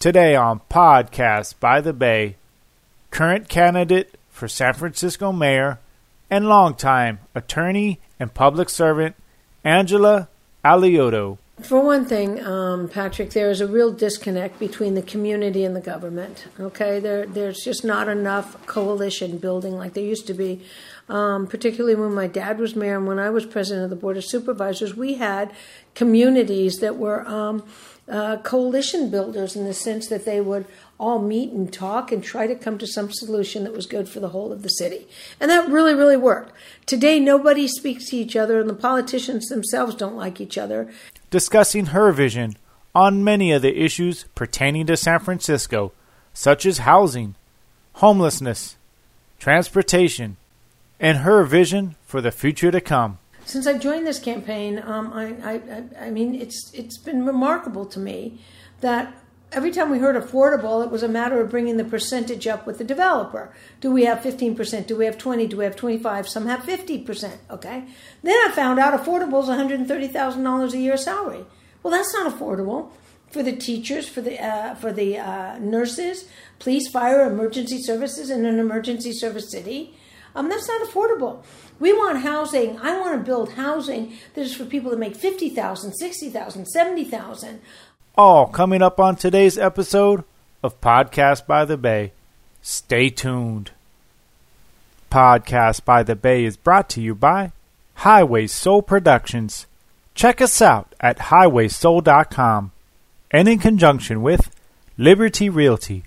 Today on Podcast by the Bay, current candidate for San Francisco mayor and longtime attorney and public servant, Angela Alioto. For one thing, Patrick, there is a real disconnect between the community and the government, okay? There's just not enough coalition building like there used to be, particularly when my dad was mayor and when I was president of the Board of Supervisors. We had communities that were coalition builders in the sense that they would all meet and talk and try to come to some solution that was good for the whole of the city. And that really, really worked. Today, nobody speaks to each other, and the politicians themselves don't like each other. Discussing her vision on many of the issues pertaining to San Francisco, such as housing, homelessness, transportation, and her vision for the future to come. Since I've joined this campaign, I mean, it's been remarkable to me that every time we heard affordable, it was a matter of bringing the percentage up with the developer. Do we have 15%? Do we have 20? Do we have 25? Some have 50%, okay? Then I found out affordable is $130,000 a year salary. Well, that's not affordable for the teachers, for the nurses, police, fire, emergency services in an emergency service city. That's not affordable. We want housing. I want to build housing that is for people that make $50,000, $60,000, $70,000. All coming up on today's episode of Podcast by the Bay. Stay tuned. Podcast by the Bay is brought to you by Highway Soul Productions. Check us out at highwaysoul.com and in conjunction with Liberty Realty.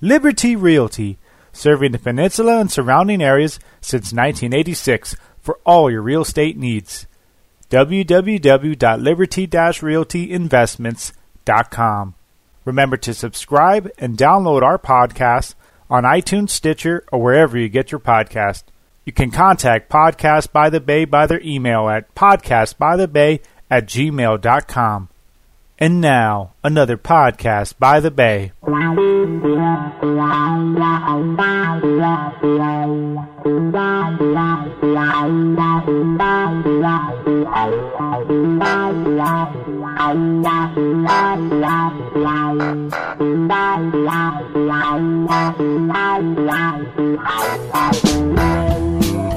Liberty Realty, serving the peninsula and surrounding areas since 1986 for all your real estate needs. www.liberty-realtyinvestments.com. Remember to subscribe and download our podcast on iTunes, Stitcher, or wherever you get your podcast. You can contact Podcast by the Bay by their email at podcastbythebay@gmail.com. And now, another Podcast by the Bay.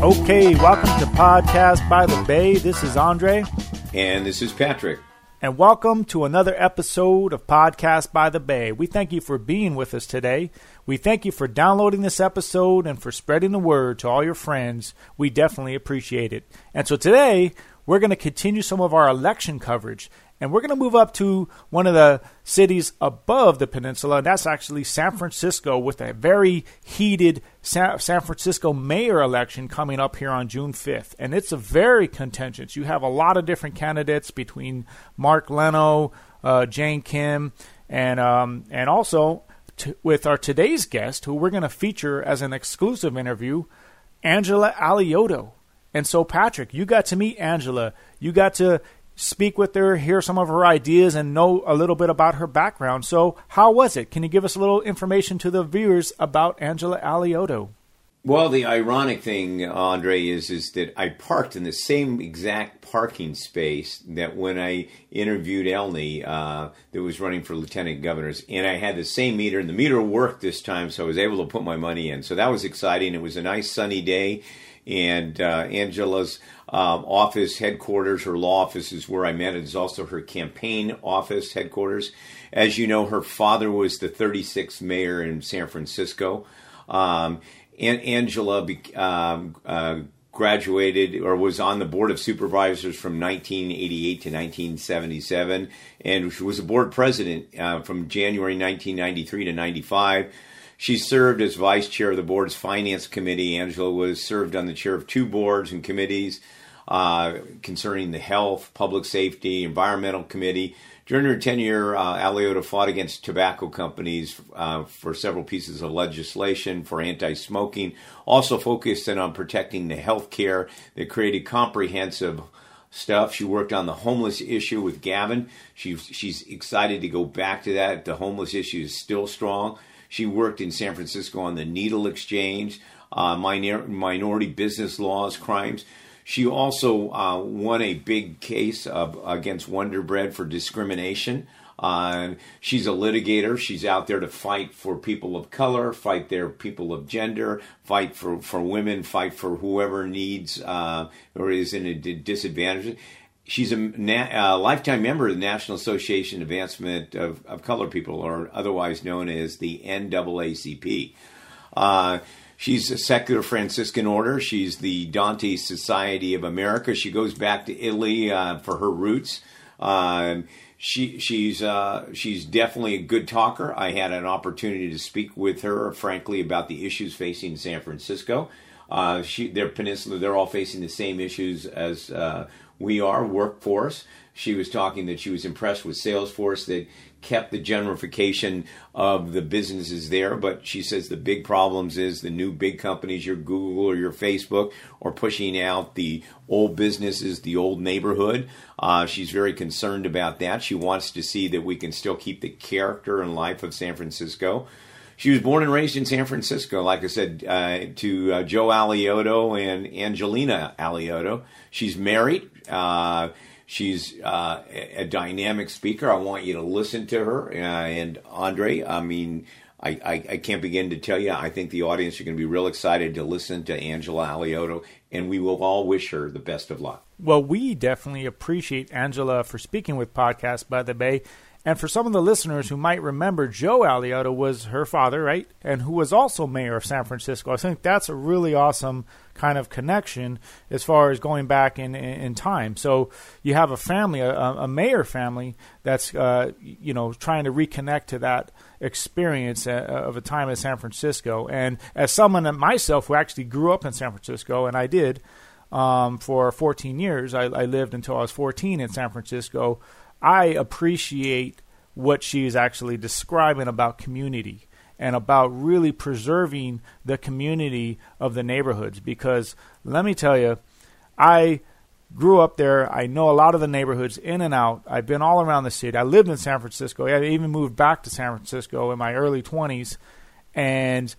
Okay, welcome to Podcast by the Bay. This is Andre. And this is Patrick. And welcome to another episode of Podcast by the Bay. We thank you for being with us today. We thank you for downloading this episode and for spreading the word to all your friends. We definitely appreciate it. And so today, we're going to continue some of our election coverage. And we're going to move up to one of the cities above the peninsula. And that's actually San Francisco, with a very heated San Francisco mayor election coming up here on June 5th. And it's a very contentious. You have a lot of different candidates between Mark Leno, Jane Kim, and also with our today's guest, who we're going to feature as an exclusive interview, Angela Alioto. And so, Patrick, you got to meet Angela. You got to speak with her, hear some of her ideas, and know a little bit about her background. So how was it? Can you give us a little information to the viewers about Angela Alioto? Well, the ironic thing, Andre, is that I parked in the same exact parking space that when I interviewed Elney, that was running for lieutenant governors, and I had the same meter, and the meter worked this time, so I was able to put my money in. So that was exciting. It was a nice sunny day, and Angela's office headquarters, her law office, is where I met. It's also her campaign office headquarters. As you know, her father was the 36th mayor in San Francisco. And Angela graduated or was on the Board of Supervisors from 1988 to 1977, and she was a board president from January 1993 to 1995. She served as vice chair of the board's finance committee. Angela was served on the chair of two boards and committees concerning the health, public safety, environmental committee. During her tenure, Alioto fought against tobacco companies for several pieces of legislation for anti-smoking, also focused in on protecting the health care that created comprehensive stuff. She worked on the homeless issue with Gavin. She's excited to go back to that. The homeless issue is still strong. She worked in San Francisco on the needle exchange, minority business laws, crimes. She also won a big case against Wonder Bread for discrimination She's a litigator. She's out there to fight for people of color, fight their people of gender, fight for women, fight for whoever needs or is in a disadvantage. She's a lifetime member of the National Association of Advancement of Color People, or otherwise known as the NAACP. She's a Secular Franciscan Order. She's the Dante Society of America. She goes back to Italy for her roots. She's definitely a good talker. I had an opportunity to speak with her, frankly, about the issues facing San Francisco. Their peninsula, they're all facing the same issues as we are, workforce. She was talking that she was impressed with Salesforce that kept the gentrification of the businesses there, but she says the big problems is the new big companies, your Google or your Facebook, are pushing out the old businesses, the old neighborhood. She's very concerned about that. She wants to see that we can still keep the character and life of San Francisco. She was born and raised in San Francisco, like I said, to Joe Alioto and Angela Alioto. She's married. She's a dynamic speaker. I want you to listen to her. And Andre, I mean, I can't begin to tell you. I think the audience are going to be real excited to listen to Angela Alioto, and we will all wish her the best of luck. Well, we definitely appreciate Angela for speaking with Podcast by the Bay. And for some of the listeners who might remember, Joe Alioto was her father, right? And who was also mayor of San Francisco. I think that's a really awesome kind of connection as far as going back in time. So you have a family, a mayor family that's, you know, trying to reconnect to that experience of a time in San Francisco. And as someone myself who actually grew up in San Francisco, and I did for 14 years, I lived until I was 14 in San Francisco. I appreciate what she is actually describing about community and about really preserving the community of the neighborhoods, because let me tell you, I grew up there. I know a lot of the neighborhoods in and out. I've been all around the city. I lived in San Francisco. I even moved back to San Francisco in my early 20s, and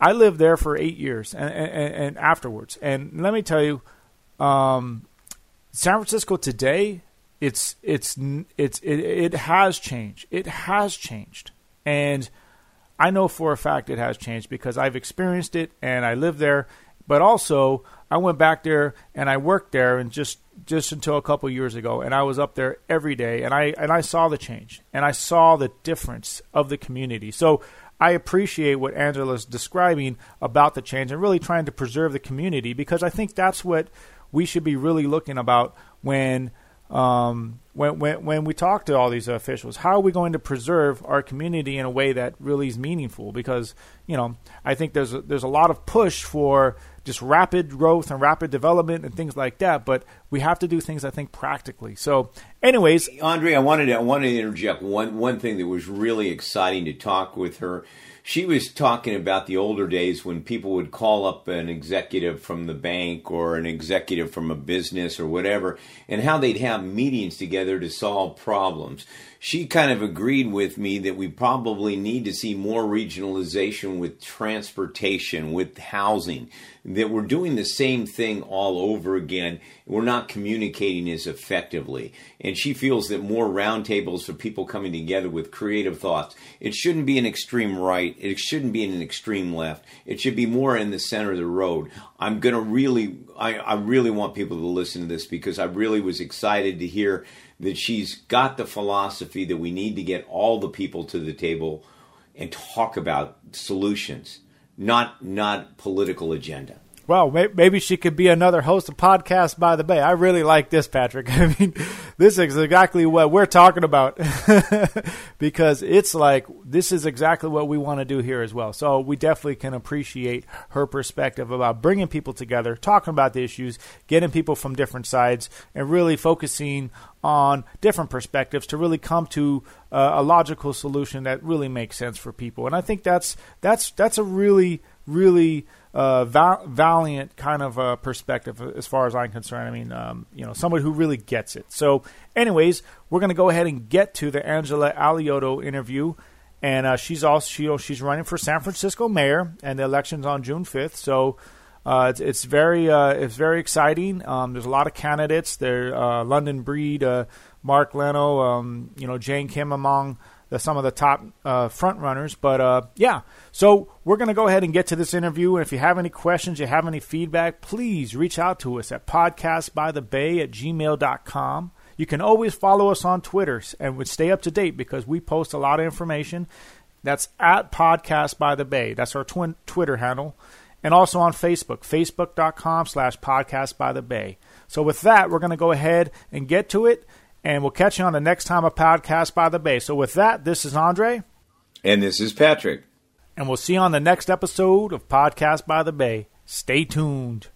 I lived there for 8 years and afterwards. And let me tell you, San Francisco today, it has changed. It has changed. And I know for a fact it has changed because I've experienced it and I lived there. But also I went back there and I worked there and just until a couple of years ago. And I was up there every day and I saw the change and I saw the difference of the community. So I appreciate what Angela's describing about the change and really trying to preserve the community, because I think that's what we should be really looking about when we talk to all these officials. How are we going to preserve our community in a way that really is meaningful? Because, you know, I think there's a lot of push for just rapid growth and rapid development and things like that, but we have to do things, I think, practically. So anyways, Andre, I wanted to interject one thing that was really exciting to talk with her. She was talking about the older days when people would call up an executive from the bank or an executive from a business or whatever, and how they'd have meetings together to solve problems. She kind of agreed with me that we probably need to see more regionalization with transportation, with housing, that we're doing the same thing all over again. We're not communicating as effectively. And she feels that more roundtables for people coming together with creative thoughts. It shouldn't be an extreme right. It shouldn't be an extreme left. It should be more in the center of the road. I'm going to really, I really want people to listen to this, because I really was excited to hear that she's got the philosophy that we need to get all the people to the table and talk about solutions, not political agenda. Well, maybe she could be another host of Podcast by the Bay. I really like this, Patrick. I mean, this is exactly what we're talking about, because it's like, this is exactly what we want to do here as well. So we definitely can appreciate her perspective about bringing people together, talking about the issues, getting people from different sides, and really focusing on different perspectives to really come to a logical solution that really makes sense for people. And I think that's a really valiant kind of perspective as far as I'm concerned. I mean, you know, somebody who really gets it. So anyways, we're going to go ahead and get to the Angela Alioto interview. And she's running for San Francisco mayor, and the election's on June 5th. So it's very exciting. There's a lot of candidates. There, London Breed, Mark Leno, Jane Kim among some of the top front runners. But yeah, so we're going to go ahead and get to this interview. And if you have any questions, you have any feedback, please reach out to us at podcastbythebay@gmail.com. You can always follow us on Twitter and would stay up to date because we post a lot of information. That's at Podcast by the Bay. That's our Twitter handle. And also on Facebook, facebook.com/Podcast by the Bay. So with that, we're going to go ahead and get to it. And we'll catch you on the next time of Podcast by the Bay. So with that, this is Andre. And this is Patrick. And we'll see you on the next episode of Podcast by the Bay. Stay tuned.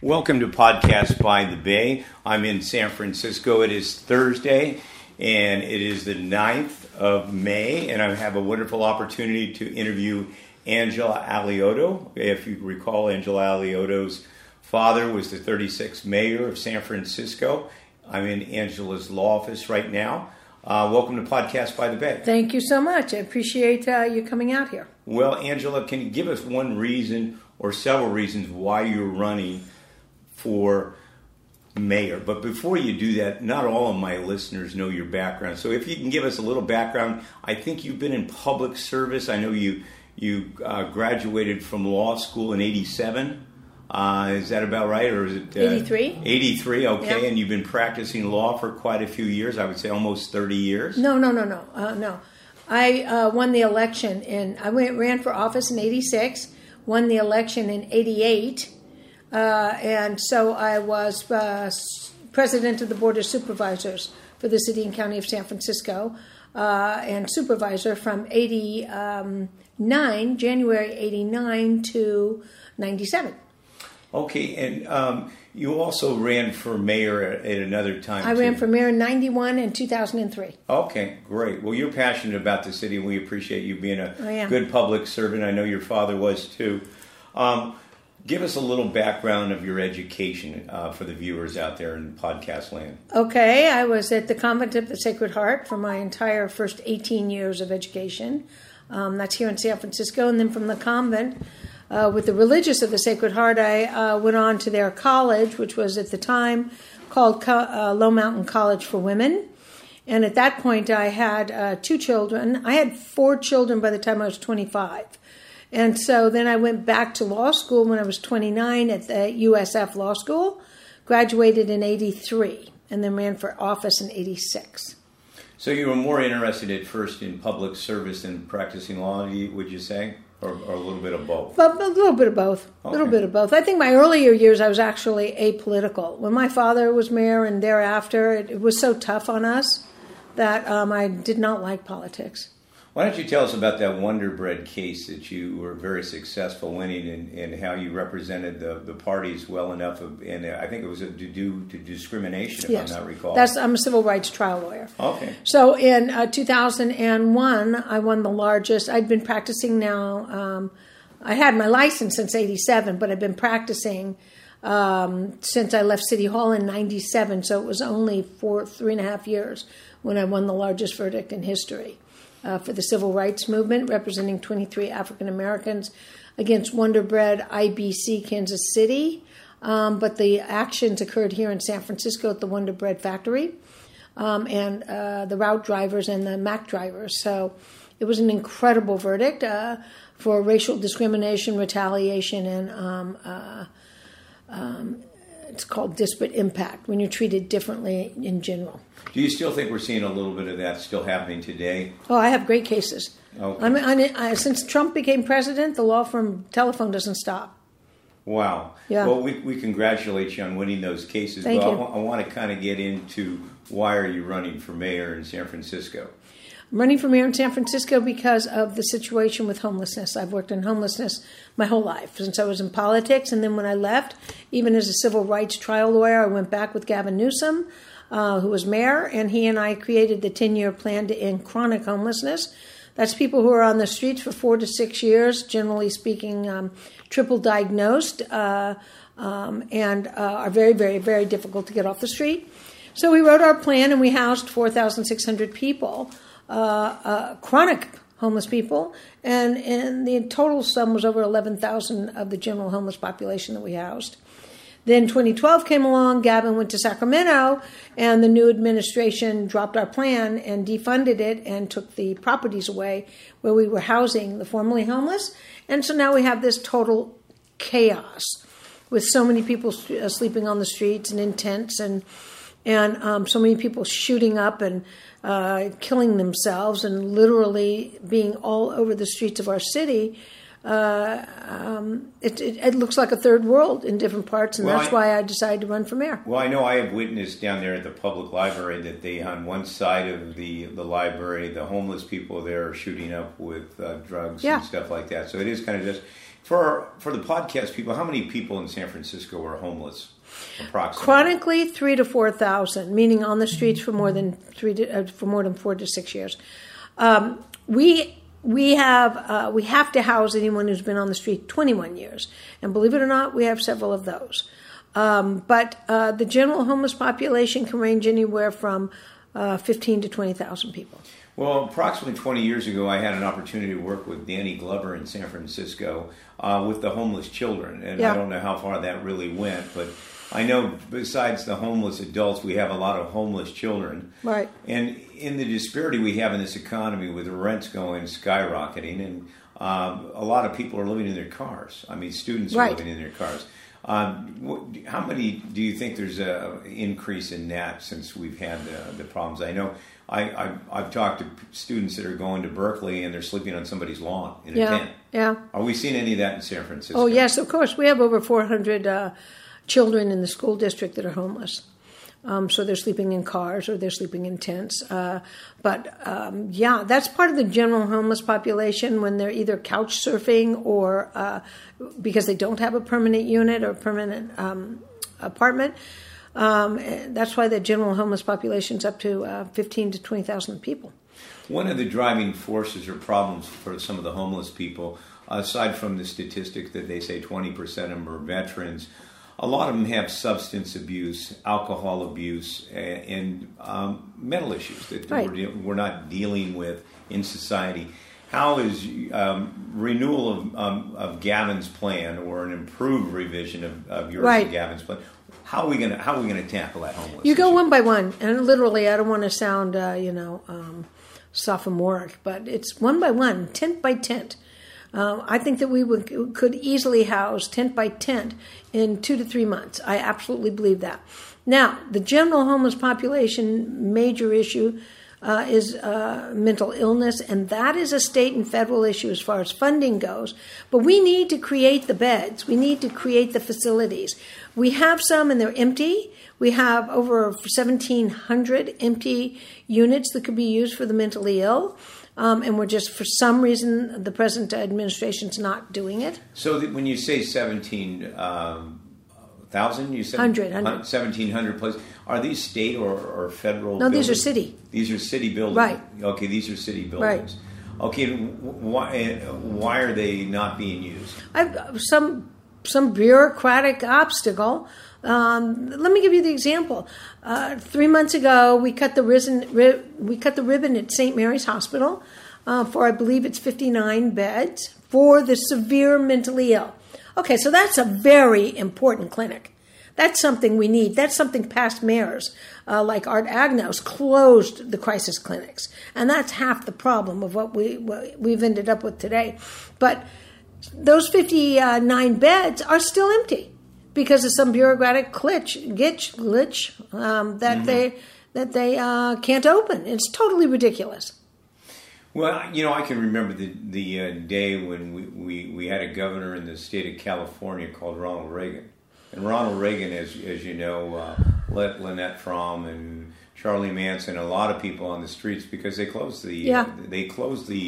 Welcome to Podcast by the Bay. I'm in San Francisco. It is Thursday, and it is the 9th of May, and I have a wonderful opportunity to interview Angela Alioto. If you recall, Angela Alioto's father was the 36th mayor of San Francisco. I'm in Angela's law office right now. Welcome to Podcast by the Bay. Thank you so much. I appreciate you coming out here. Well, Angela, can you give us one reason or several reasons why you're running for mayor? But before you do that, not all of my listeners know your background. So if you can give us a little background, I think you've been in public service. I know you graduated from law school in 87. Is that about right? Or is it 83? 83, okay. Yeah. And you've been practicing law for quite a few years. I would say almost 30 years. No. No. I won the election, and I ran for office in 86, won the election in 88. And so I was president of the Board of Supervisors for the City and County of San Francisco, and supervisor from January 89 to 97. Okay, and you also ran for mayor at another time. I ran for mayor in 91 and 2003. Okay, great. Well, you're passionate about the city, and we appreciate you being a good public servant. I know your father was, too. Give us a little background of your education for the viewers out there in podcast land. Okay, I was at the Convent of the Sacred Heart for my entire first 18 years of education. That's here in San Francisco. And then from the convent, with the Religious of the Sacred Heart, I went on to their college, which was at the time called Low Mountain College for Women. And at that point, I had two children. I had four children by the time I was 25. And so then I went back to law school when I was 29 at the USF Law School, graduated in 83, and then ran for office in 86. So you were more interested at first in public service than practicing law, would you say? Or a little bit of both? But a little bit of both. Okay. A little bit of both. I think my earlier years I was actually apolitical. When my father was mayor and thereafter, it was so tough on us that I did not like politics. Why don't you tell us about that Wonder Bread case that you were very successful winning, and how you represented the parties well enough, and I think it was due to discrimination, if yes. I'm not recalling. I'm a civil rights trial lawyer. Okay. So in 2001, I won the largest. I'd been practicing now. I had my license since 87, but I've been practicing since I left City Hall in 97, so it was only 3.5 years when I won the largest verdict in history. For the civil rights movement, representing 23 African Americans against Wonder Bread, IBC, Kansas City. But the actions occurred here in San Francisco at the Wonder Bread factory, and the route drivers and the Mac drivers. So it was an incredible verdict for racial discrimination, retaliation, and it's called disparate impact, when you're treated differently in general. Do you still think we're seeing a little bit of that still happening today? Oh, I have great cases. Okay. I mean, since Trump became president, the law firm telephone doesn't stop. Wow. Yeah. Well, we congratulate you on winning those cases. Thank you. I want to kind of get into why are you running for mayor in San Francisco? I'm running for mayor in San Francisco because of the situation with homelessness. I've worked in homelessness my whole life, since I was in politics. And then when I left, even as a civil rights trial lawyer, I went back with Gavin Newsom, who was mayor, and he and I created the 10-year plan to end chronic homelessness. That's people who are on the streets for 4 to 6 years, generally speaking, triple diagnosed, and are very, very, very difficult to get off the street. So we wrote our plan, and we housed 4,600 people. Chronic homeless people, and the total sum was over 11,000 of the general homeless population that we housed. Then 2012 came along, Gavin went to Sacramento, and the new administration dropped our plan and defunded it and took the properties away where we were housing the formerly homeless. And so now we have this total chaos with so many people sleeping on the streets and in tents and so many people shooting up and killing themselves and literally being all over the streets of our city. It looks like a third world in different parts, and that's why I decided to run for mayor. Well, I know I have witnessed down there at the public library that they, on one side of the library, the homeless people there are shooting up with drugs and stuff like that. So it is kind of just... For the podcast people, how many people in San Francisco are homeless? Approximately? Chronically, 3,000 to 4,000, meaning on the streets for more than 4 to 6 years. We have to house anyone who's been on the street 21 years, and believe it or not, we have several of those. But the general homeless population can range anywhere from 15,000 to 20,000 people. Well, approximately 20 years ago, I had an opportunity to work with Danny Glover in San Francisco with the homeless children. And I don't know how far that really went, but I know besides the homeless adults, we have a lot of homeless children. Right. And in the disparity we have in this economy with rents going skyrocketing, and a lot of people are living in their cars. I mean, students are living in their cars. How many do you think there's an increase in that since we've had the problems? I know I've talked to students that are going to Berkeley and they're sleeping on somebody's lawn in a tent. Yeah. Are we seeing any of that in San Francisco? Oh, yes, of course. We have over 400 children in the school district that are homeless. So they're sleeping in cars or they're sleeping in tents. But that's part of the general homeless population when they're either couch surfing or because they don't have a permanent unit or permanent apartment. That's why the general homeless population is up to 15,000 to 20,000 people. One of the driving forces or problems for some of the homeless people, aside from the statistic that they say 20% of them are veterans, a lot of them have substance abuse, alcohol abuse, and mental issues that we're not dealing with in society. How is renewal of Gavin's plan or an improved revision of yours and Gavin's plan? How are we gonna tackle that homeless issue? You go one by one, and literally, I don't want to sound sophomoric, but it's one by one, tent by tent. I think that we could easily house tent by tent in 2 to 3 months. I absolutely believe that. Now, the general homeless population major issue is mental illness, and that is a state and federal issue as far as funding goes. But we need to create the beds. We need to create the facilities. We have some, and they're empty. We have over 1,700 empty units that could be used for the mentally ill. And we're just, for some reason, the present administration's not doing it. So when you say 17,000, you said 1,700 places. Are these state or federal? No, buildings? These are city. These are city buildings. Right. Okay, these are city buildings. Right. Okay, why are they not being used? Some bureaucratic obstacle. Let me give you the example. 3 months ago, we cut the ribbon at St. Mary's Hospital for, I believe, it's 59 beds for the severe mentally ill. Okay, so that's a very important clinic. That's something we need. That's something past mayors like Art Agnos closed the crisis clinics, and that's half the problem of what we've ended up with today. But those 59 beds are still empty because of some bureaucratic glitch that they can't open. It's totally ridiculous. Well, you know, I can remember the day when we had a governor in the state of California called Ronald Reagan. And Ronald Reagan, as you know, let Lynette Fromm and Charlie Manson, a lot of people on the streets because they closed the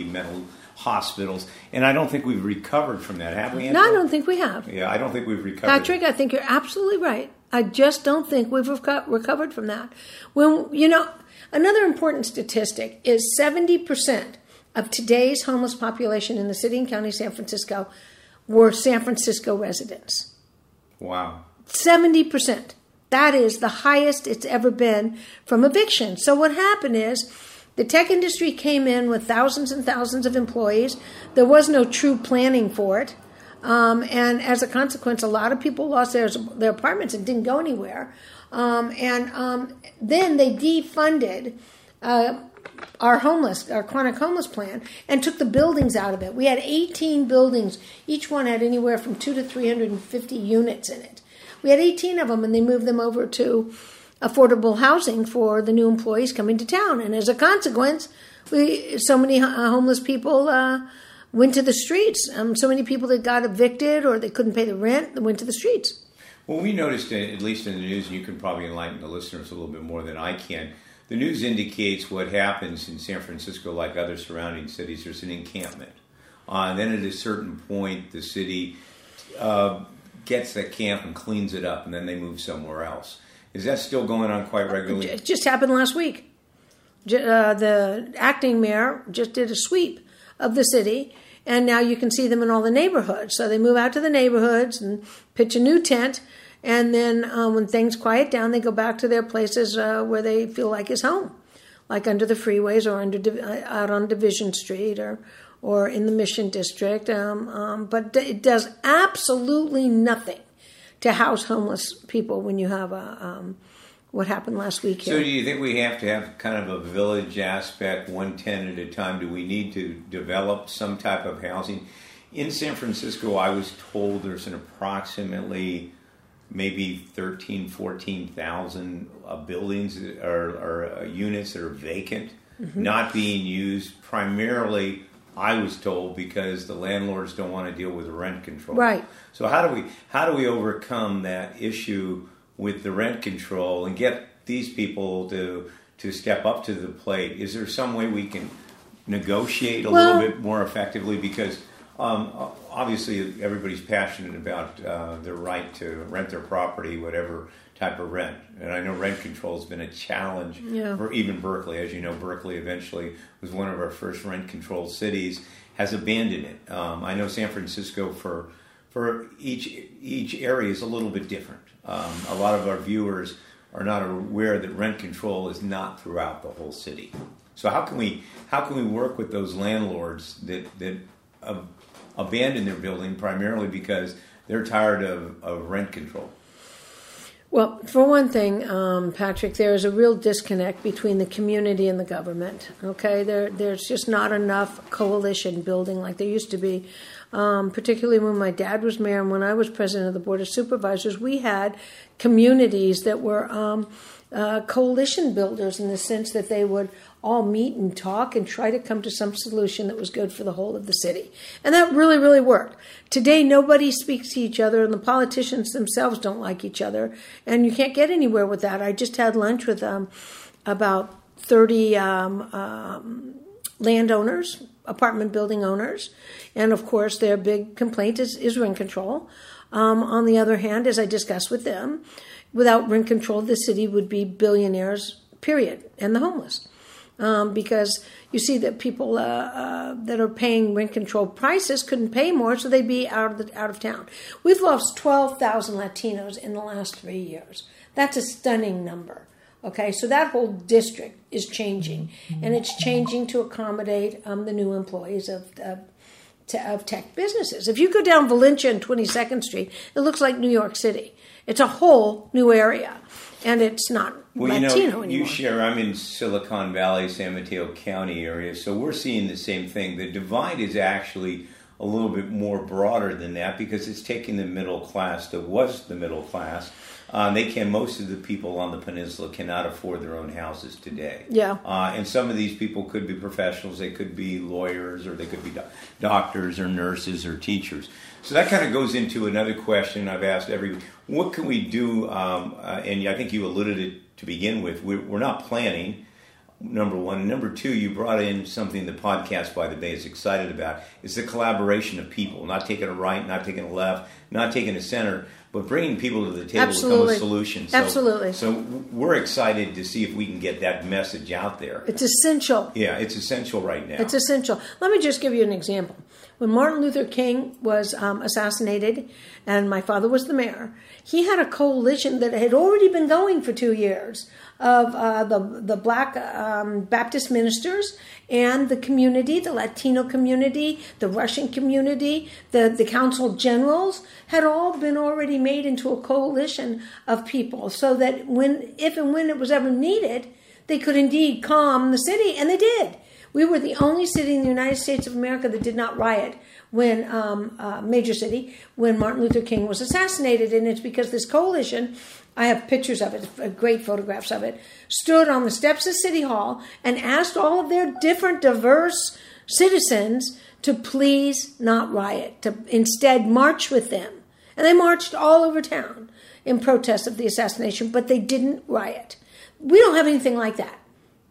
mental hospitals. And I don't think we've recovered from that, have we, Angela? No, I don't think we have. Yeah, I don't think we've recovered. Patrick, I think you're absolutely right. I just don't think we've recovered from that. When, you know, another important statistic is 70% of today's homeless population in the city and county of San Francisco were San Francisco residents. Wow. 70%. That is the highest it's ever been from eviction. So what happened is the tech industry came in with thousands and thousands of employees. There was no true planning for it. And as a consequence, a lot of people lost their apartments and didn't go anywhere. Then they defunded our chronic homeless plan and took the buildings out of it. We had 18 buildings. Each one had anywhere from 200 to 350 units in it. We had 18 of them, and they moved them over to affordable housing for the new employees coming to town. And as a consequence, so many homeless people went to the streets. So many people that got evicted or they couldn't pay the rent went to the streets. Well, we noticed, at least in the news, and you can probably enlighten the listeners a little bit more than I can, the news indicates what happens in San Francisco, like other surrounding cities, there's an encampment. Then at a certain point, the city gets that camp and cleans it up, and then they move somewhere else. Is that still going on quite regularly? It just happened last week. The acting mayor just did a sweep of the city, and now you can see them in all the neighborhoods. So they move out to the neighborhoods and pitch a new tent, and then when things quiet down, they go back to their places where they feel like is home, like under the freeways or out on Division Street or in the Mission District. But it does absolutely nothing to house homeless people when you have what happened last week here. So do you think we have to have kind of a village aspect, one tenant at a time? Do we need to develop some type of housing? In San Francisco, I was told there's an approximately maybe 13,000, 14,000 buildings or units that are vacant, not being used primarily, I was told, because the landlords don't want to deal with rent control. Right. So how do we overcome that issue with the rent control and get these people to step up to the plate? Is there some way we can negotiate a little bit more effectively? Because obviously everybody's passionate about their right to rent their property, whatever type of rent. And I know rent control has been a challenge for even Berkeley. As you know, Berkeley eventually was one of our first rent control cities, has abandoned it. I know San Francisco for each area is a little bit different. A lot of our viewers are not aware that rent control is not throughout the whole city. So how can we work with those landlords that abandon their building primarily because they're tired of rent control? Well, for one thing, Patrick, there is a real disconnect between the community and the government. Okay, there's just not enough coalition building like there used to be. Particularly when my dad was mayor and when I was president of the Board of Supervisors, we had communities that were coalition builders in the sense that they would all meet and talk and try to come to some solution that was good for the whole of the city. And that really, really worked. Today, nobody speaks to each other, and the politicians themselves don't like each other. And you can't get anywhere with that. I just had lunch with about 30 landowners, apartment building owners, and of course their big complaint is rent control. On the other hand, as I discussed with them, without rent control, the city would be billionaires, period, and the homeless. Because you see that people that are paying rent control prices couldn't pay more, so they'd be out of town. We've lost 12,000 Latinos in the last 3 years. That's a stunning number. Okay, so that whole district is changing, and it's changing to accommodate the new employees of tech businesses. If you go down Valencia and 22nd Street, it looks like New York City. It's a whole new area, and it's not Latino anymore. You share, I'm in Silicon Valley, San Mateo County area, so we're seeing the same thing. The divide is actually a little bit more broader than that because it's taking the middle class that was the middle class. Most of the people on the peninsula cannot afford their own houses today. Yeah. And some of these people could be professionals. They could be lawyers, or they could be doctors or nurses or teachers. So that kind of goes into another question I've asked everyone. What can we do? And I think you alluded it to begin with. We're not planning, number one. And number two, you brought in something the Podcast by the Bay is excited about. It's the collaboration of people, not taking a right, not taking a left, not taking a center, but bringing people to the table Absolutely. Becomes a solution. So, Absolutely. So we're excited to see if we can get that message out there. It's essential. Yeah, it's essential right now. It's essential. Let me just give you an example. When Martin Luther King was assassinated and my father was the mayor, he had a coalition that had already been going for 2 years of the black Baptist ministers and the community, the Latino community, the Russian community, the council generals had all been already made into a coalition of people so that when, if and when it was ever needed, they could indeed calm the city, and they did. We were the only city in the United States of America that did not riot when, major city, when Martin Luther King was assassinated. And it's because this coalition, I have pictures of it, great photographs of it, stood on the steps of City Hall and asked all of their different diverse citizens to please not riot, to instead march with them. And they marched all over town in protest of the assassination, but they didn't riot. We don't have anything like that.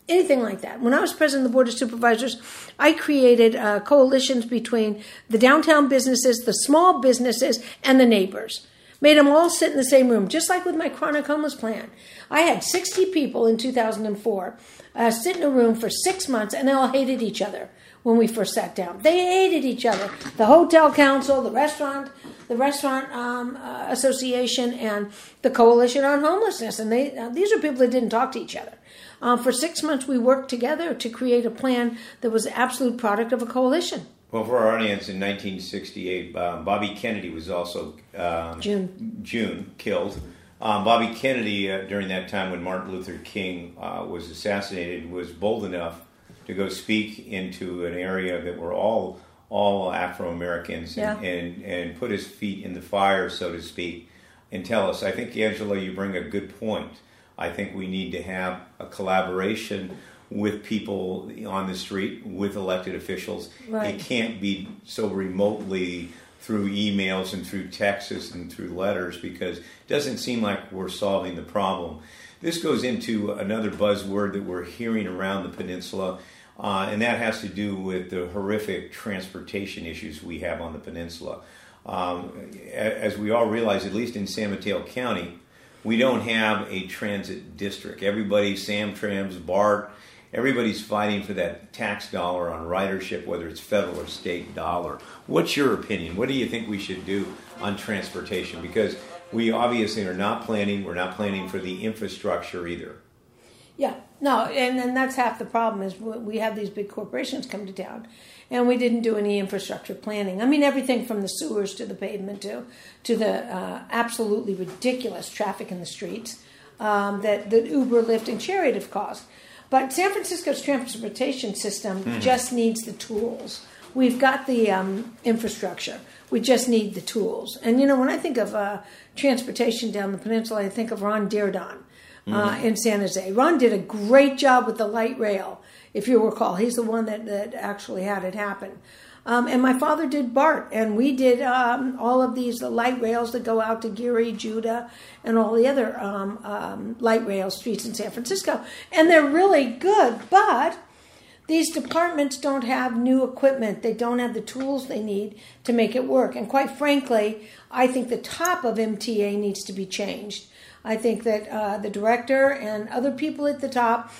Anything like that. When I was president of the Board of Supervisors, I created coalitions between the downtown businesses, the small businesses, and the neighbors. Made them all sit in the same room, just like with my chronic homeless plan. I had 60 people in 2004 sit in a room for 6 months, and they all hated each other when we first sat down. They hated each other. The hotel council, the restaurant association, and the coalition on homelessness. And they these are people that didn't talk to each other. For 6 months, we worked together to create a plan that was the absolute product of a coalition. Well, for our audience, in 1968, Bobby Kennedy was also killed. Bobby Kennedy, during that time when Martin Luther King was assassinated, was bold enough to go speak into an area that were all Afro-Americans and put his feet in the fire, so to speak, and tell us. I think, Angela, you bring a good point. I think we need to have a collaboration with people on the street, with elected officials. Right. It can't be so remotely through emails and through texts and through letters, because it doesn't seem like we're solving the problem. This goes into another buzzword that we're hearing around the peninsula, and that has to do with the horrific transportation issues we have on the peninsula. As we all realize, at least in San Mateo County, we don't have a transit district. Everybody, SamTrams, BART, everybody's fighting for that tax dollar on ridership, whether it's federal or state dollar. What's your opinion? What do you think we should do on transportation? Because we obviously are not planning. We're not planning for the infrastructure either. Yeah, no, and that's half the problem is we have these big corporations come to town. And we didn't do any infrastructure planning. I mean, everything from the sewers to the pavement to the absolutely ridiculous traffic in the streets that Uber, Lyft, and Chariot have caused. But San Francisco's transportation system just needs the tools. We've got the infrastructure. We just need the tools. And, you know, when I think of transportation down the peninsula, I think of Ron Deardon in San Jose. Ron did a great job with the light rail. If you recall, he's the one that actually had it happen. And my father did BART, and we did all of these light rails that go out to Geary, Judah, and all the other light rail streets in San Francisco. And they're really good, but these departments don't have new equipment. They don't have the tools they need to make it work. And quite frankly, I think the top of MTA needs to be changed. I think that the director and other people at the top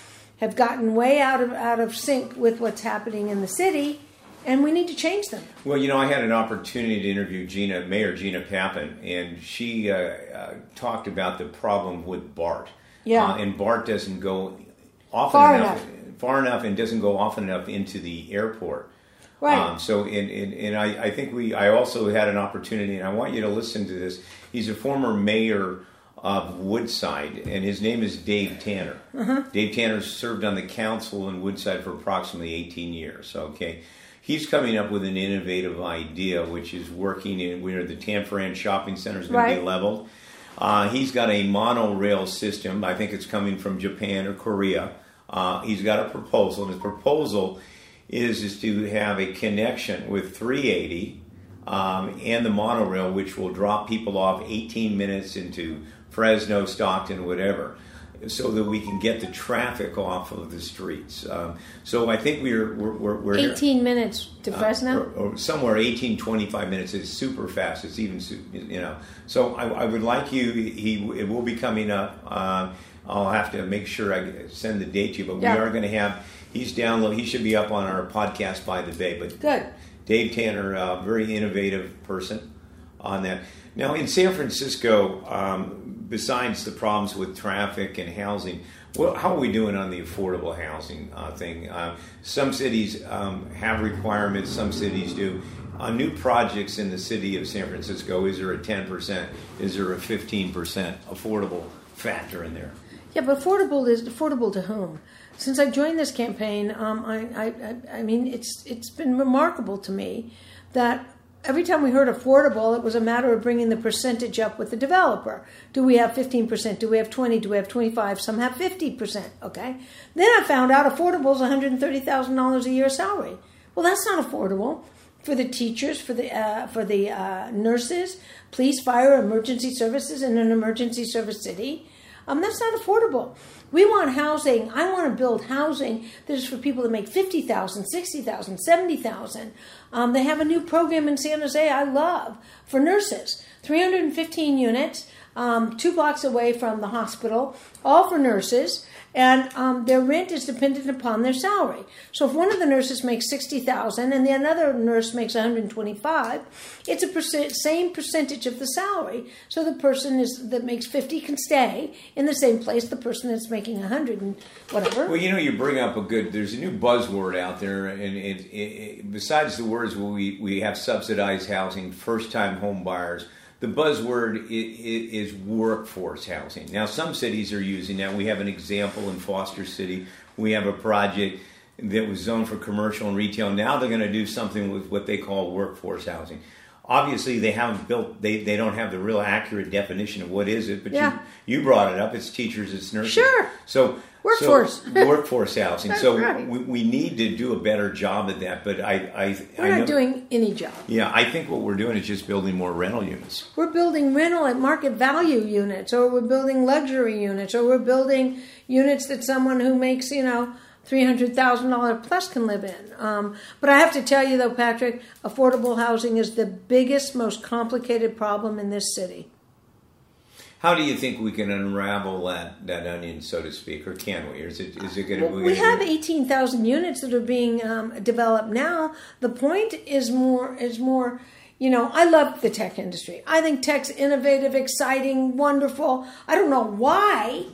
have gotten way out of sync with what's happening in the city, and we need to change them. Well, you know, I had an opportunity to interview Mayor Gina Pappin, and she talked about the problem with BART. Yeah. And BART doesn't go often far enough and doesn't go often enough into the airport. Right. So, and I think I also had an opportunity, and I want you to listen to this. He's a former mayor of Woodside, and his name is Dave Tanner. Uh-huh. Dave Tanner served on the council in Woodside for approximately 18 years. Okay, he's coming up with an innovative idea, which is working in where the Tanforan Shopping Center is going to be leveled. He's got a monorail system. I think it's coming from Japan or Korea. He's got a proposal, and his proposal is to have a connection with 380 and the monorail, which will drop people off 18 minutes into Fresno, Stockton, whatever. so that we can get the traffic off of the streets. So I think we're 18 minutes to Fresno? Or somewhere 18, 25 minutes is super fast. It's even, you know. So I would like you, it will be coming up. I'll have to make sure I send the date to you, but we are going to have, he should be up on our Podcast by the Bay. But good. Dave Tanner, a very innovative person on that. Now, in San Francisco, besides the problems with traffic and housing, how are we doing on the affordable housing thing? Some cities have requirements, some cities do. On new projects in the city of San Francisco, is there a 10%? Is there a 15% affordable factor in there? Yeah, but affordable to whom? Since I joined this campaign, I mean, it's been remarkable to me that every time we heard affordable, it was a matter of bringing the percentage up with the developer. Do we have 15%? Do we have 20? Do we have 25? Some have 50%. Okay. Then I found out affordable is $130,000 a year salary. Well, that's not affordable for the teachers, for the nurses, police, fire, emergency services in an emergency service city. That's not affordable. We want housing. I want to build housing that is for people that make $50,000, $60,000, $70,000. They have a new program in San Jose I love for nurses. 315 units, 2 blocks away from the hospital, all for nurses. And their rent is dependent upon their salary. So if one of the nurses makes $60,000 and then another nurse makes $125,000, it's a same percentage of the salary. So the person that makes $50,000 can stay in the same place the person that's making $100,000 and whatever. Well, you know, you bring up there's a new buzzword out there, and it besides the words we have subsidized housing, first-time home buyers. The buzzword is workforce housing. Now, some cities are using that. We have an example in Foster City. We have a project that was zoned for commercial and retail. Now they're going to do something with what they call workforce housing. Obviously, they haven't built. They don't have the real accurate definition of what is it. But you brought it up. It's teachers. It's nurses. Sure. So workforce. So workforce housing. That's so right. we need to do a better job at that. But we're not doing any job. Yeah, I think what we're doing is just building more rental units. We're building rental at market value units, or we're building luxury units, or we're building units that someone who makes $300,000 plus can live in. But I have to tell you, though, Patrick, affordable housing is the biggest, most complicated problem in this city. How do you think we can unravel that onion, so to speak, or can we? Or is it going to? Well, we have 18,000 units that are being developed now. The point is more. You know, I love the tech industry. I think tech's innovative, exciting, wonderful. I don't know why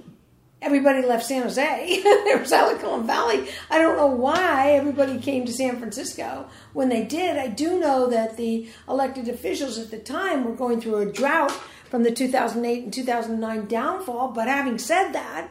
everybody left San Jose. There was Silicon Valley. I don't know why everybody came to San Francisco when they did. I do know that the elected officials at the time were going through a drought from the 2008 and 2009 downfall. But having said that,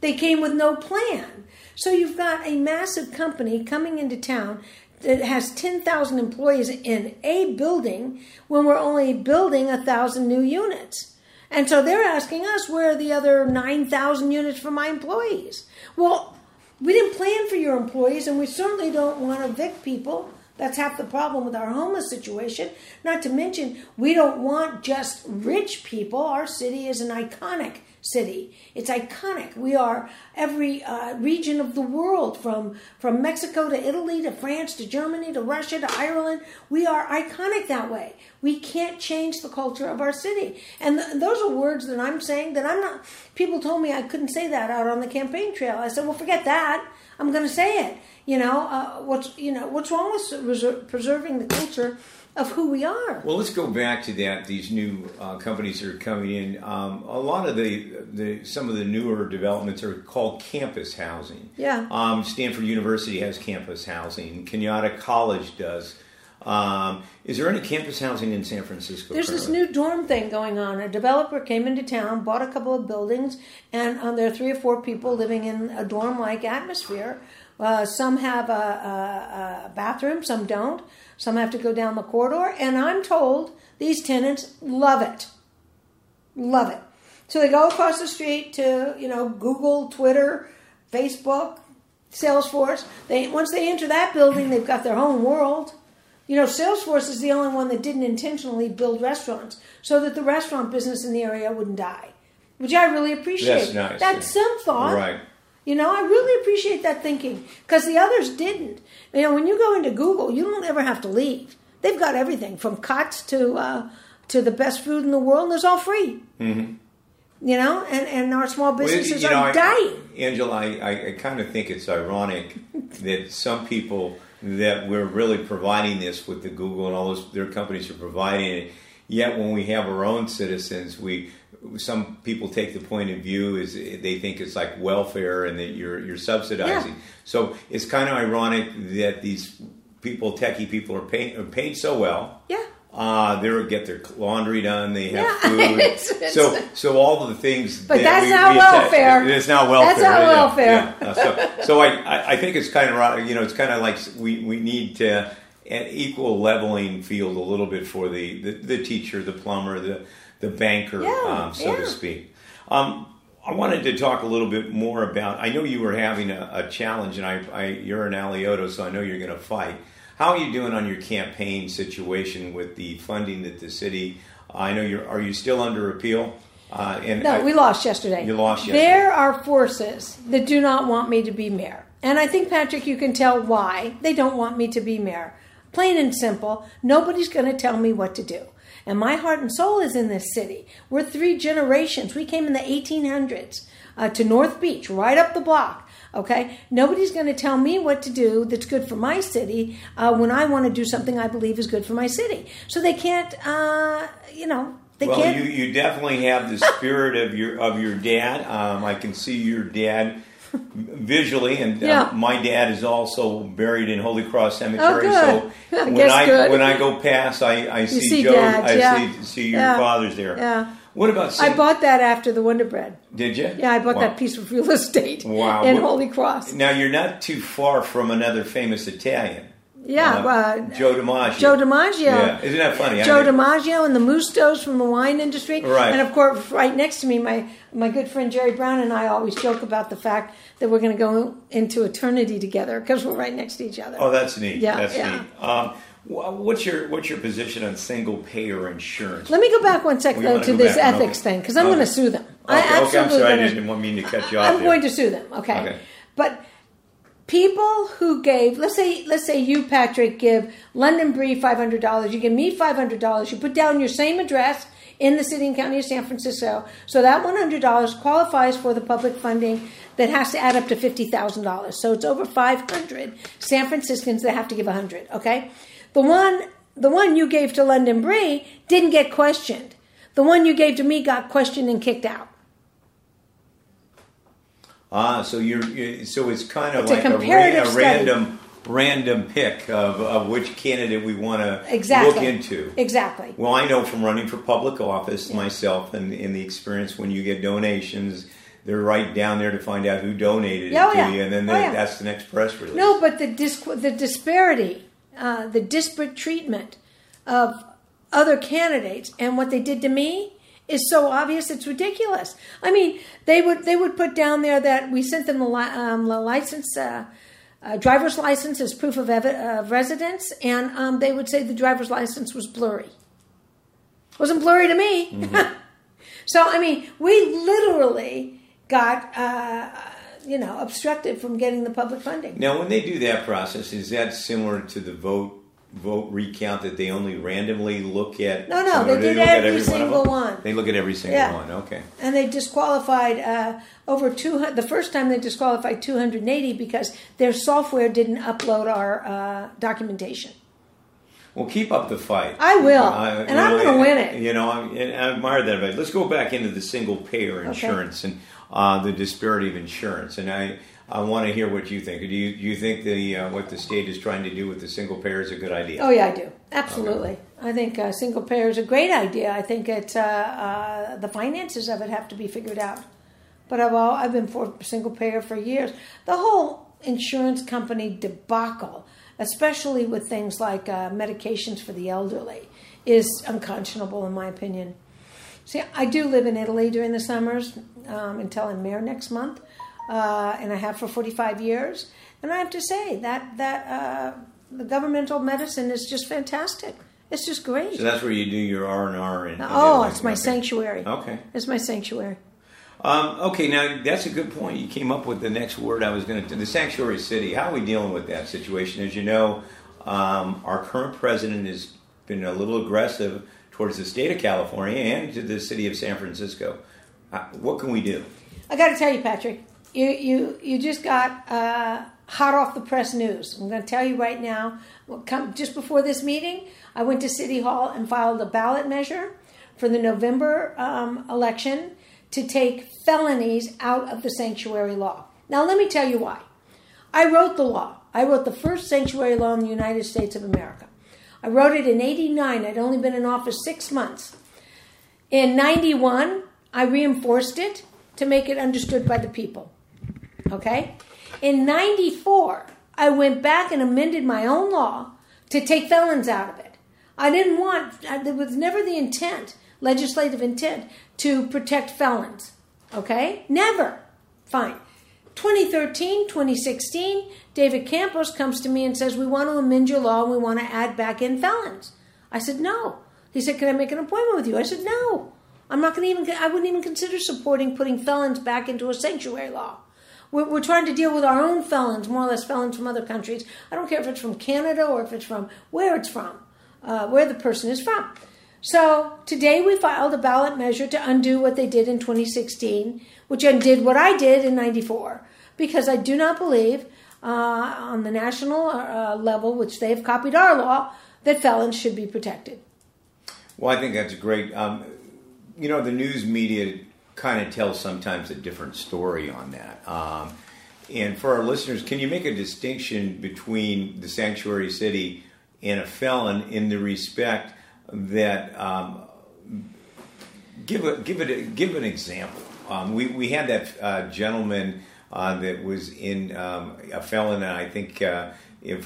they came with no plan. So you've got a massive company coming into town that has 10,000 employees in a building when we're only building 1,000 new units. And so they're asking us, where are the other 9,000 units for my employees? Well, we didn't plan for your employees, and we certainly don't want to evict people. That's half the problem with our homeless situation. Not to mention, we don't want just rich people. Our city is an iconic city. It's iconic. We are every region of the world, from Mexico to Italy to France to Germany to Russia to Ireland. We are iconic that way. We can't change the culture of our city. And those are words that I'm saying that I'm not. People told me I couldn't say that out on the campaign trail. I said, well, forget that. I'm going to say it. You know, what's wrong with preserving the culture of who we are? Well, let's go back to that. These new companies that are coming in. A lot of some of the newer developments are called campus housing. Yeah. Stanford University has campus housing. Kenyatta College does. Is there any campus housing in San Francisco? There's currently this new dorm thing going on. A developer came into town, bought a couple of buildings, and there are 3 or 4 people living in a dorm-like atmosphere. Some have a bathroom, some don't. Some have to go down the corridor. And I'm told these tenants love it. Love it. So they go across the street to, Google, Twitter, Facebook, Salesforce. Once they enter that building, they've got their own world. Salesforce is the only one that didn't intentionally build restaurants so that the restaurant business in the area wouldn't die. which I really appreciate. That's nice. That's some thought. Right. You know, I really appreciate that thinking, because the others didn't. You know, when you go into Google, you don't ever have to leave. They've got everything, from cots to the best food in the world, and it's all free. Mm-hmm. You know, and our small businesses are dying. Angela, I kind of think it's ironic that some people that we're really providing this with, the Google and all those, their companies are providing it. Yet when we have our own citizens, some people take the point of view is they think it's like welfare and that you're subsidizing. Yeah. So it's kind of ironic that these people, techie people, are paid so well. Yeah. They get their laundry done. They have food. So all the things. But that's not welfare. It's not welfare. That's not welfare. Yeah. So I think it's kind of, you know, it's kind of like we need to an equal leveling field a little bit for the teacher, the plumber, the banker, to speak. I wanted to talk a little bit more about. I know you were having a challenge, and you're an Alioto, so I know you're going to fight. How are you doing on your campaign situation with the funding that the city? I know are you still under appeal? We lost yesterday. You lost yesterday. There are forces that do not want me to be mayor. And I think, Patrick, you can tell why they don't want me to be mayor. Plain and simple, nobody's going to tell me what to do. And my heart and soul is in this city. We're three generations. We came in the 1800s to North Beach, right up the block. Okay, nobody's going to tell me what to do that's good for my city when I want to do something I believe is good for my city. So they can't, Well, you definitely have the spirit of your dad. I can see your dad visually, and my dad is also buried in Holy Cross Cemetery. Oh, good. So when I go past, I see Joe. Dad, I see your father's there. Yeah. What about I bought that after the Wonder Bread. Did you? Yeah, I bought that piece of real estate in Holy Cross. Now, you're not too far from another famous Italian. Yeah. Joe DiMaggio. Joe DiMaggio. Yeah. Isn't that funny? Joe DiMaggio and the Mustos from the wine industry. Right. And, of course, right next to me, my good friend Jerry Brown and I always joke about the fact that we're going to go into eternity together because we're right next to each other. Oh, that's neat. Yeah. That's neat. What's your position on single payer insurance? Let me go back one second though to this ethics thing, because I'm going to sue them. I didn't mean to cut you off. I'm going to sue them. Okay, but people who gave, let's say you, Patrick, give London Breed $500. You give me $500. You put down your same address in the city and county of San Francisco, so that $100 qualifies for the public funding that has to add up to $50,000. So it's over 500 San Franciscans that have to give $100. Okay. The one you gave to London Breed didn't get questioned. The one you gave to me got questioned and kicked out. So it's kind of like a random pick of which candidate we want to look into. Exactly. Well, I know from running for public office myself and the experience when you get donations. They're right down there to find out who donated it to you, and then that's the next press release. No, but the disparity. The disparate treatment of other candidates and what they did to me is so obvious it's ridiculous. I mean, they would put down there that we sent them the license, driver's license as proof of residence, and they would say the driver's license was blurry. It wasn't blurry to me. Mm-hmm. So, I mean, we literally got... obobstructed from getting the public funding. Now, when they do that process, is that similar to the vote recount that they only randomly look at? No, they did every single one. They look at every single one, okay. And they disqualified over 200. The first time they disqualified 280 because their software didn't upload our documentation. Well, keep up the fight. I will, and I'm going to win it. You know, I admire that about it. Let's go back into the single-payer insurance and the disparity of insurance. And I want to hear what you think. Do you think what the state is trying to do with the single-payer is a good idea? Oh, yeah, I do. Absolutely. Okay. I think single-payer is a great idea. I think it's, the finances of it have to be figured out. But I've been for single-payer for years. The whole insurance company debacle, especially with things like medications for the elderly, is unconscionable in my opinion. See, I do live in Italy during the summers until I'm mayor next month, and I have for 45 years. And I have to say that the governmental medicine is just fantastic. It's just great. So that's where you do your R&R in Italy. It's my sanctuary. Okay. It's my sanctuary. Okay, now that's a good point. You came up with the next word I was going to, the sanctuary city. How are we dealing with that situation? As you know, our current president has been a little aggressive towards the state of California and to the city of San Francisco. What can we do? I got to tell you, Patrick, you just got hot off the press news. I'm going to tell you right now. Just before this meeting, I went to City Hall and filed a ballot measure for the November election to take felonies out of the sanctuary law. Now, let me tell you why. I wrote the law. I wrote the first sanctuary law in the United States of America. I wrote it in 1989. I'd only been in office 6 months. In 1991, I reinforced it to make it understood by the people. Okay? In 1994, I went back and amended my own law to take felons out of it. I didn't want, there was never the intent, legislative intent, to protect felons, okay? Never. Fine. 2013, 2016, David Campos comes to me and says, we want to amend your law and we want to add back in felons. I said, no. He said, can I make an appointment with you? I said, no. I'm not going to even, I wouldn't even consider supporting putting felons back into a sanctuary law. We're trying to deal with our own felons, more or less felons from other countries. I don't care if it's from Canada or if it's from where it's from, where the person is from. So today we filed a ballot measure to undo what they did in 2016, which undid what I did in 1994, because I do not believe on the national level, which they've copied our law, that felons should be protected. Well, I think that's great. You know, the news media kind of tells sometimes a different story on that. And for our listeners, can you make a distinction between the sanctuary city and a felon in the respect that give an example. We had that gentleman that was in a felon, and I think for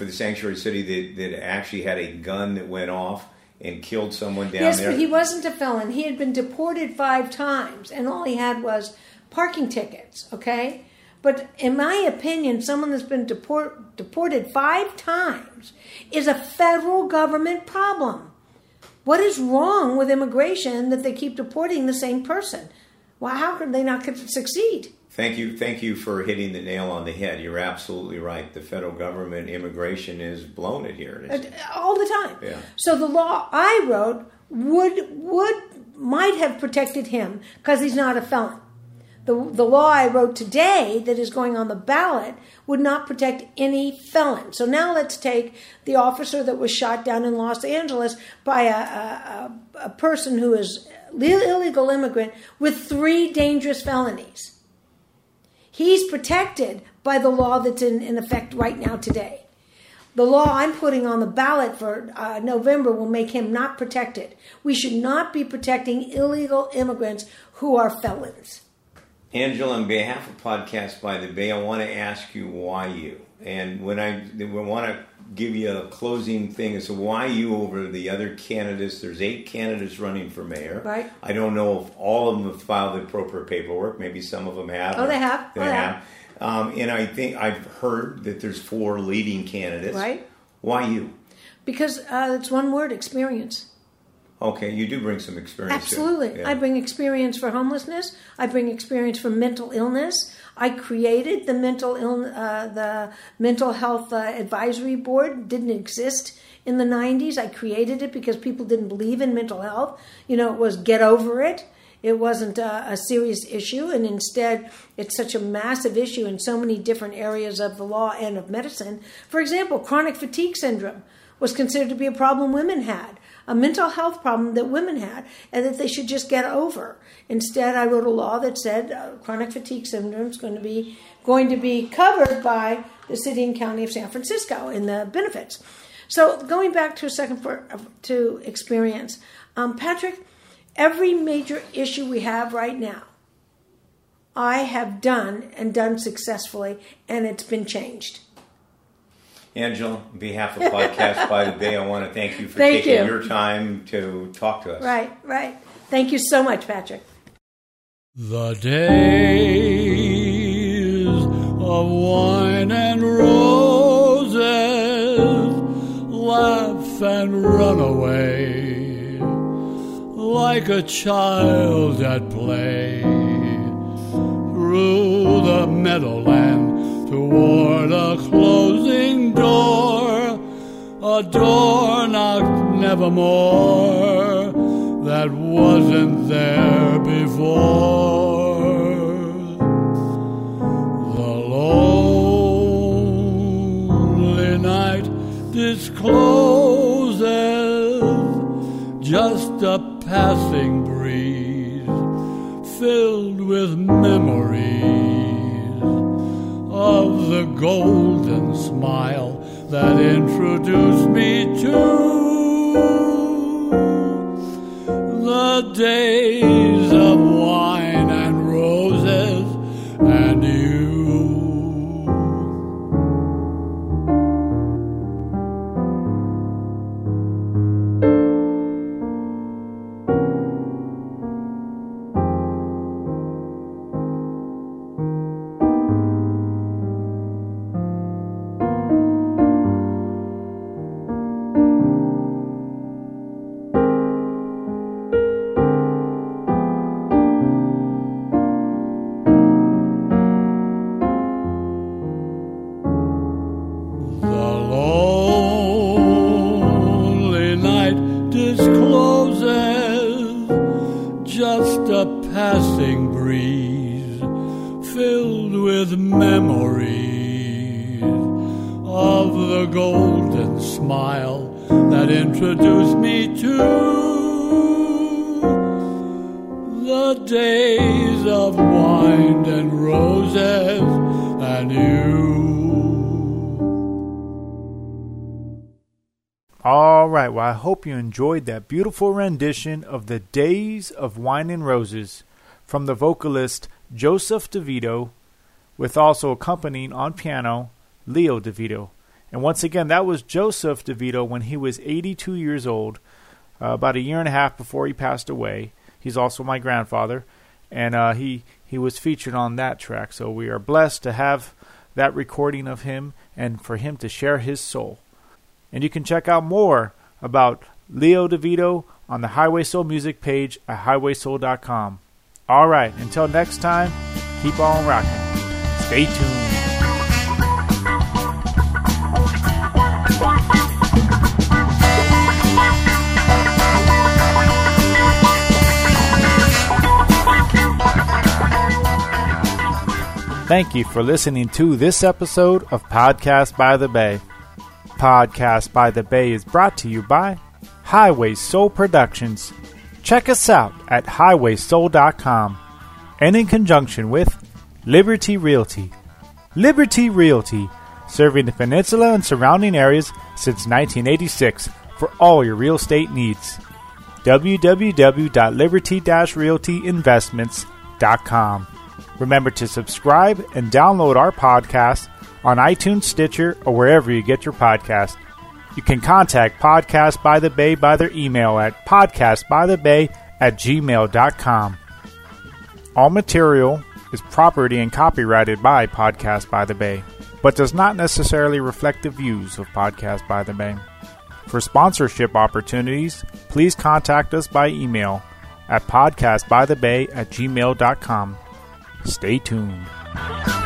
the sanctuary city that actually had a gun that went off and killed someone down there. Yes, but he wasn't a felon. He had been deported 5 times, and all he had was parking tickets. Okay, but in my opinion, someone that's been deported 5 times is a federal government problem. What is wrong with immigration that they keep deporting the same person? Well, how could they not succeed? Thank you for hitting the nail on the head. You're absolutely right. The federal government immigration is blown it here. All the time. Yeah. So the law I wrote might have protected him because he's not a felon. The law I wrote today that is going on the ballot would not protect any felon. So now let's take the officer that was shot down in Los Angeles by a person who is illegal immigrant with 3 dangerous felonies. He's protected by the law that's in effect right now today. The law I'm putting on the ballot for November will make him not protected. We should not be protecting illegal immigrants who are felons. Angela, on behalf of Podcast by the Bay, I want to ask you why you. And when I want to give you a closing thing as to why you over the other candidates. There's 8 candidates running for mayor. Right. I don't know if all of them have filed the appropriate paperwork. Maybe some of them have. Oh, they have. They have. And I think I've heard that there's 4 leading candidates. Right. Why you? Because it's one word, experience. Okay, you do bring some experience. Absolutely. Yeah. I bring experience for homelessness. I bring experience for mental illness. I created the mental health advisory board. Didn't exist in the 90s. I created it because people didn't believe in mental health. You know, it was get over it. It wasn't a serious issue, and instead it's such a massive issue in so many different areas of the law and of medicine. For example, chronic fatigue syndrome was considered to be a problem women had. A mental health problem that women had and that they should just get over. Instead, I wrote a law that said chronic fatigue syndrome is going to be covered by the city and county of San Francisco in the benefits. So going back to a second to experience, Patrick, every major issue we have right now, I have done successfully, and it's been changed. Angela, on behalf of Podcast by the Bay, I want to thank you for taking your time to talk to us. Right. Thank you so much, Patrick. The days of wine and roses, laugh and run away like a child at play. through the meadowland toward a closing door, a door knocked nevermore that wasn't there before. The lonely night discloses just a passing breeze filled with memories of the golden smile that introduced me to the days of wine and roses and Hope you enjoyed that beautiful rendition of The Days of Wine and Roses from the vocalist Joseph DeVito, with also accompanying on piano Leo DeVito. And once again, that was Joseph DeVito when he was 82 years old, about a year and a half before he passed away. He's also my grandfather, and he was featured on that track. So we are blessed to have that recording of him and for him to share his soul. And you can check out more about Leo DeVito on the Highway Soul music page at highwaysoul.com. All right, until next time, keep on rocking. Stay tuned. Thank you for listening to this episode of Podcast by the Bay. Podcast by the Bay is brought to you by Highway Soul Productions. Check us out at highwaysoul.com and in conjunction with Liberty Realty. Liberty Realty, serving the peninsula and surrounding areas since 1986 for all your real estate needs. www.liberty-realtyinvestments.com. Remember to subscribe and download our podcast on iTunes, Stitcher, or wherever you get your podcast. You can contact Podcast by the Bay by their email at podcastbythebay@gmail.com. All material is property and copyrighted by Podcast by the Bay, but does not necessarily reflect the views of Podcast by the Bay. For sponsorship opportunities, please contact us by email at podcastbythebay@gmail.com. Stay tuned.